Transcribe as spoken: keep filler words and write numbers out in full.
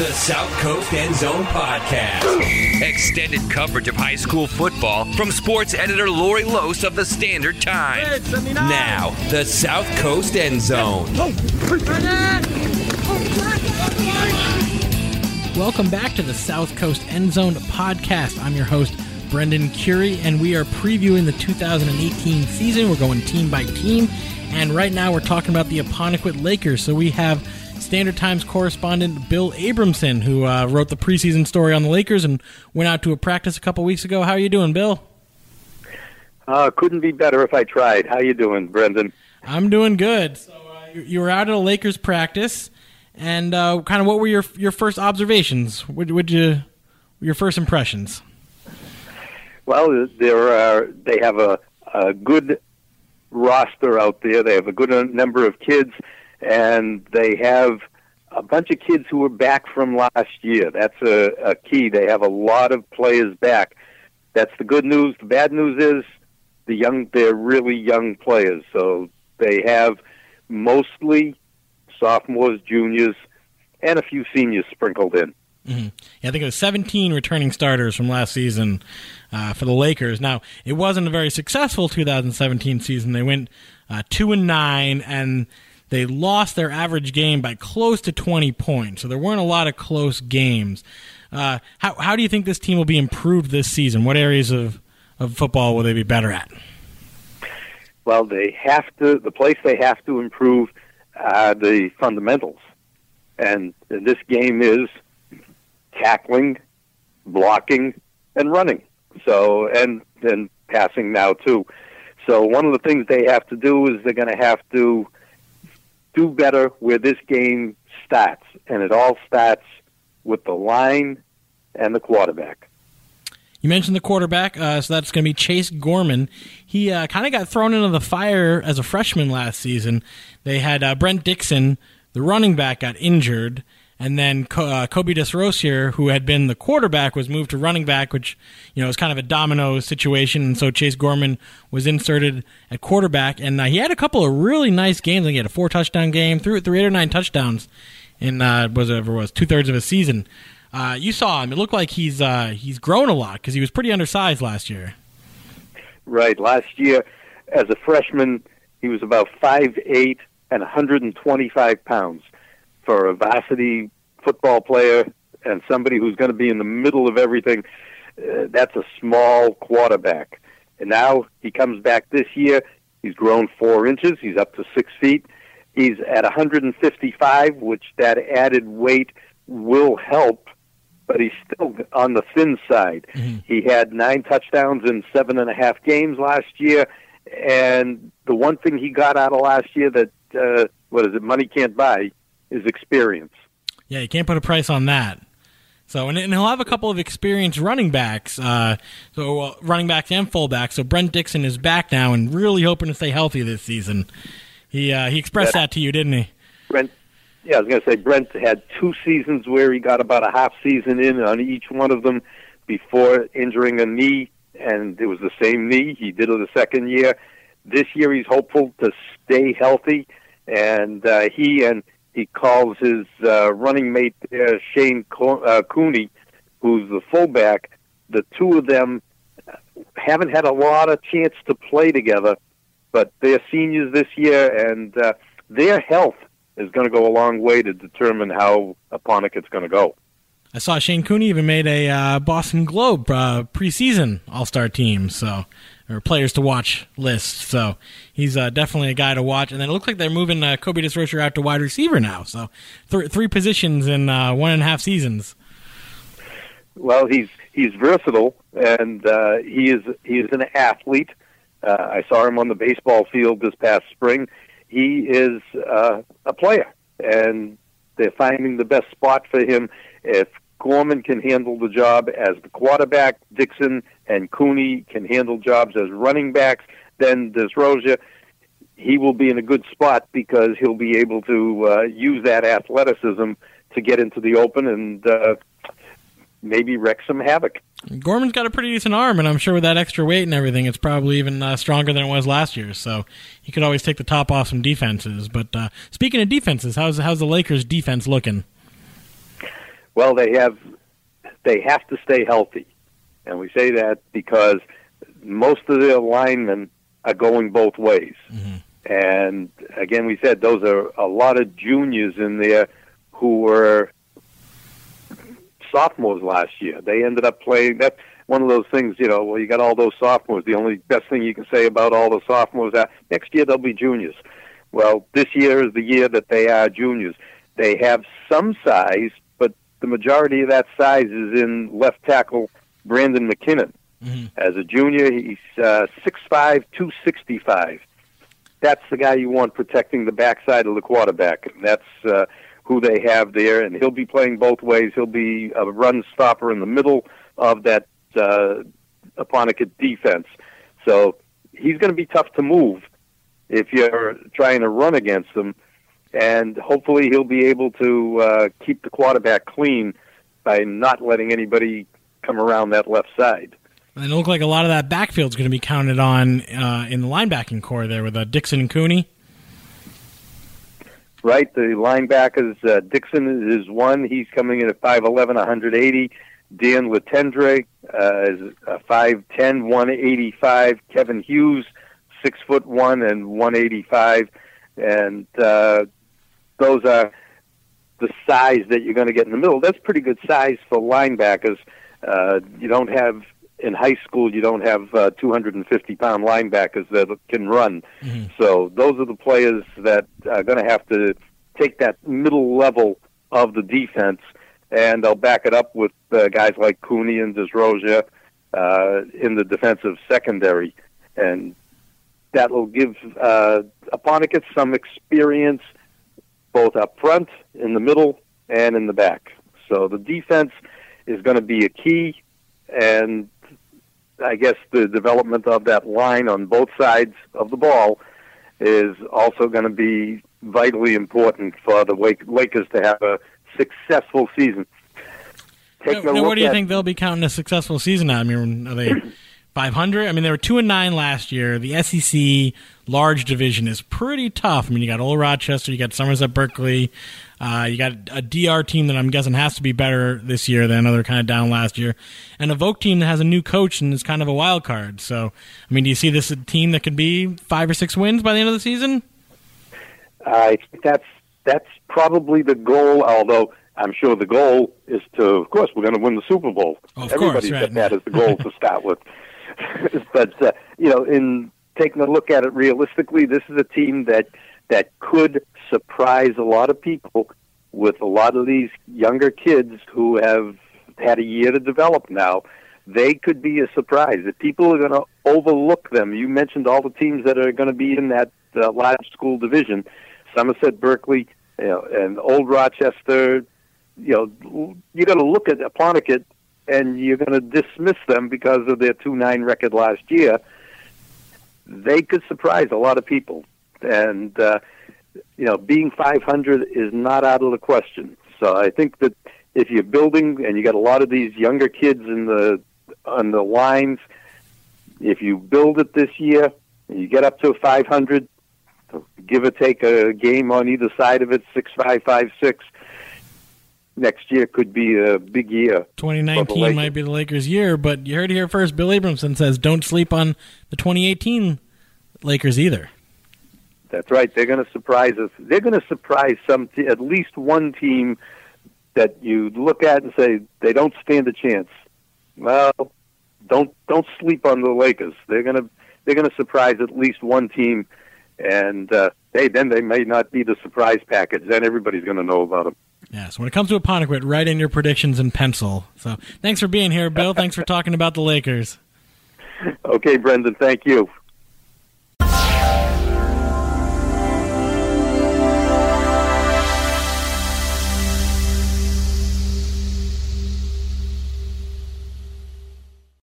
The South Coast End Zone Podcast. Extended coverage of high school football from sports editor Laurie Los of The Standard Times. Now, The South Coast End Zone. Welcome back to the South Coast End Zone Podcast. I'm your host, Brendan Kurie, and we are previewing the two thousand eighteen season. We're going team by team, and right now we're talking about the Apponequet Lakers. So we have Standard Times correspondent Bill Abramson, who uh, wrote the preseason story on the Lakers and went out to a practice a couple weeks ago. How are you doing, Bill? Uh, couldn't be better if I tried. How you doing, Brendan? I'm doing good. So uh, you, you were out at a Lakers practice, and uh, kind of what were your your first observations? Would would you your first impressions? Well, there are. They have a, a good roster out there. They have a good number of kids, and they have a bunch of kids who were back from last year. That's a, a key. They have a lot of players back. That's the good news. The bad news is the young. They're really young players, so they have mostly sophomores, juniors, and a few seniors sprinkled in. Mm-hmm. Yeah, I think it was seventeen returning starters from last season uh, for the Lakers. Now, it wasn't a very successful two thousand seventeen season. They went uh, two and nine, and they lost their average game by close to twenty points. So there weren't a lot of close games. Uh, how how do you think this team will be improved this season? What areas of, of football will they be better at? Well, they have to. The place they have to improve are the fundamentals, and this game is tackling, blocking, and running. So and then passing now too. So one of the things they have to do is they're going to have to do better where this game starts, and it all starts with the line and the quarterback. You mentioned the quarterback, uh, so that's going to be Chase Gorman. He uh, kind of got thrown into the fire as a freshman last season. They had uh, Brent Dixon, the running back, got injured, and then uh, Kobe Desrosiers, who had been the quarterback, was moved to running back, which you know is kind of a domino situation. And so Chase Gorman was inserted at quarterback, and uh, he had a couple of really nice games. Like he had a four-touchdown game, threw it three eight or nine touchdowns in uh, whatever it was, two-thirds of a season. Uh, you saw him. It looked like he's uh, he's grown a lot because he was pretty undersized last year. Right. Last year, as a freshman, he was about five eight and one hundred twenty-five pounds. For a varsity football player and somebody who's going to be in the middle of everything, uh, that's a small quarterback. And now he comes back this year. He's grown four inches. He's up to six feet. He's at one hundred fifty-five, which that added weight will help, but he's still on the thin side. Mm-hmm. He had nine touchdowns in seven and a half games last year, and the one thing he got out of last year that, uh, what is it, money can't buy, is experience. Yeah, you can't put a price on that. So, and, and he'll have a couple of experienced running backs, uh, so uh, running backs and fullbacks. So Brent Dixon is back now and really hoping to stay healthy this season. He uh, he expressed that, that to you, didn't he? Brent. Yeah, I was going to say Brent had two seasons where he got about a half season in on each one of them before injuring a knee, and it was the same knee. He did it the second year. This year he's hopeful to stay healthy, and uh, he and he calls his uh, running mate uh, Shane Co- uh, Cooney, who's the fullback. The two of them haven't had a lot of chance to play together, but they're seniors this year, and uh, their health is going to go a long way to determine how Apponequet's going to go. I saw Shane Cooney even made a uh, Boston Globe uh, preseason All-Star team, so or players to watch list. So he's uh, definitely a guy to watch. And then it looks like they're moving uh, Kobe Desrosiers out to wide receiver now. So th- three positions in uh, one and a half seasons. Well, he's he's versatile, and uh, he is he is an athlete. Uh, I saw him on the baseball field this past spring. He is uh, a player, and they're finding the best spot for him. If Gorman can handle the job as the quarterback, Dixon and Cooney can handle jobs as running backs, then Desrosiers, he will be in a good spot because he'll be able to uh, use that athleticism to get into the open and uh, maybe wreak some havoc. Gorman's got a pretty decent arm, and I'm sure with that extra weight and everything, it's probably even uh, stronger than it was last year. So he could always take the top off some defenses. But uh, speaking of defenses, how's how's the Lakers' defense looking? Well, they have they have to stay healthy. And we say that because most of the linemen are going both ways. Mm-hmm. And again, we said those are a lot of juniors in there who were sophomores last year. They ended up playing. That's one of those things, you know, well, you got all those sophomores. The only best thing you can say about all the sophomores is next year they'll be juniors. Well, this year is the year that they are juniors. They have some size, but the majority of that size is in left tackle Brandon McKinnon. Mm-hmm. As a junior, he's uh, six five, two sixty-five. That's the guy you want protecting the backside of the quarterback. That's uh, who they have there, and he'll be playing both ways. He'll be a run stopper in the middle of that uh, Apponequet defense. So he's going to be tough to move if you're trying to run against him, and hopefully he'll be able to uh, keep the quarterback clean by not letting anybody come around that left side. And it looked like a lot of that backfield's going to be counted on uh, in the linebacking core there with uh, Dixon and Cooney. Right, the linebackers, uh, Dixon is one. He's coming in at five eleven, one eighty. Dan Latendre uh, is uh, five ten, one eighty-five. Kevin Hughes, six foot one and one eighty-five. And uh, those are the size that you're going to get in the middle. That's pretty good size for linebackers. Uh, you don't have... In high school, you don't have uh, two hundred fifty pound linebackers that can run. Mm-hmm. So those are the players that are going to have to take that middle level of the defense, and they'll back it up with uh, guys like Cooney and Desrosiers uh, in the defensive secondary. And that will give uh, Apponequet some experience both up front, in the middle, and in the back. So the defense is going to be a key, and I guess the development of that line on both sides of the ball is also going to be vitally important for the Lakers to have a successful season. Take now, a now look what do you at, think they'll be counting a successful season on? I mean, are they five hundred? I mean, they were two and nine last year. The S E C large division is pretty tough. I mean, you got Old Rochester, you got Somerset Berkeley, uh, you got a D R team that I'm guessing has to be better this year than another kind of down last year, and a Voc team that has a new coach and is kind of a wild card. So, I mean, do you see this a team that could be five or six wins by the end of the season? I think that's that's probably the goal. Although I'm sure the goal is to, of course, we're going to win the Super Bowl. Oh, of Everybody's course, right? That is the goal to start with. But uh, you know, in taking a look at it realistically, this is a team that that could surprise a lot of people with a lot of these younger kids who have had a year to develop now. They could be a surprise. If people are going to overlook them, you mentioned all the teams that are going to be in that uh, large school division, Somerset Berkeley, you know, and Old Rochester. You know, you're going to look at Apponequet and you're going to dismiss them because of their two nine record last year. They could surprise a lot of people. And, uh, you know, being five hundred is not out of the question. So I think that if you're building and you got a lot of these younger kids in the on the lines, if you build it this year and you get up to five hundred, give or take a game on either side of it, six five, five six, next year could be a big year. twenty nineteen might be the Lakers' year, but you heard it here first. Bill Abramson says don't sleep on the twenty eighteen Lakers either. That's right. They're going to surprise us. They're going to surprise some, te- at least one team that you look at and say they don't stand a chance. Well, don't don't sleep on the Lakers. They're going to they're going to surprise at least one team, and uh, hey, then they may not be the surprise package. Then everybody's going to know about them. Yeah, so when it comes to Apponequet, write in your predictions in pencil. So thanks for being here, Bill. Thanks for talking about the Lakers. Okay, Brendan, thank you.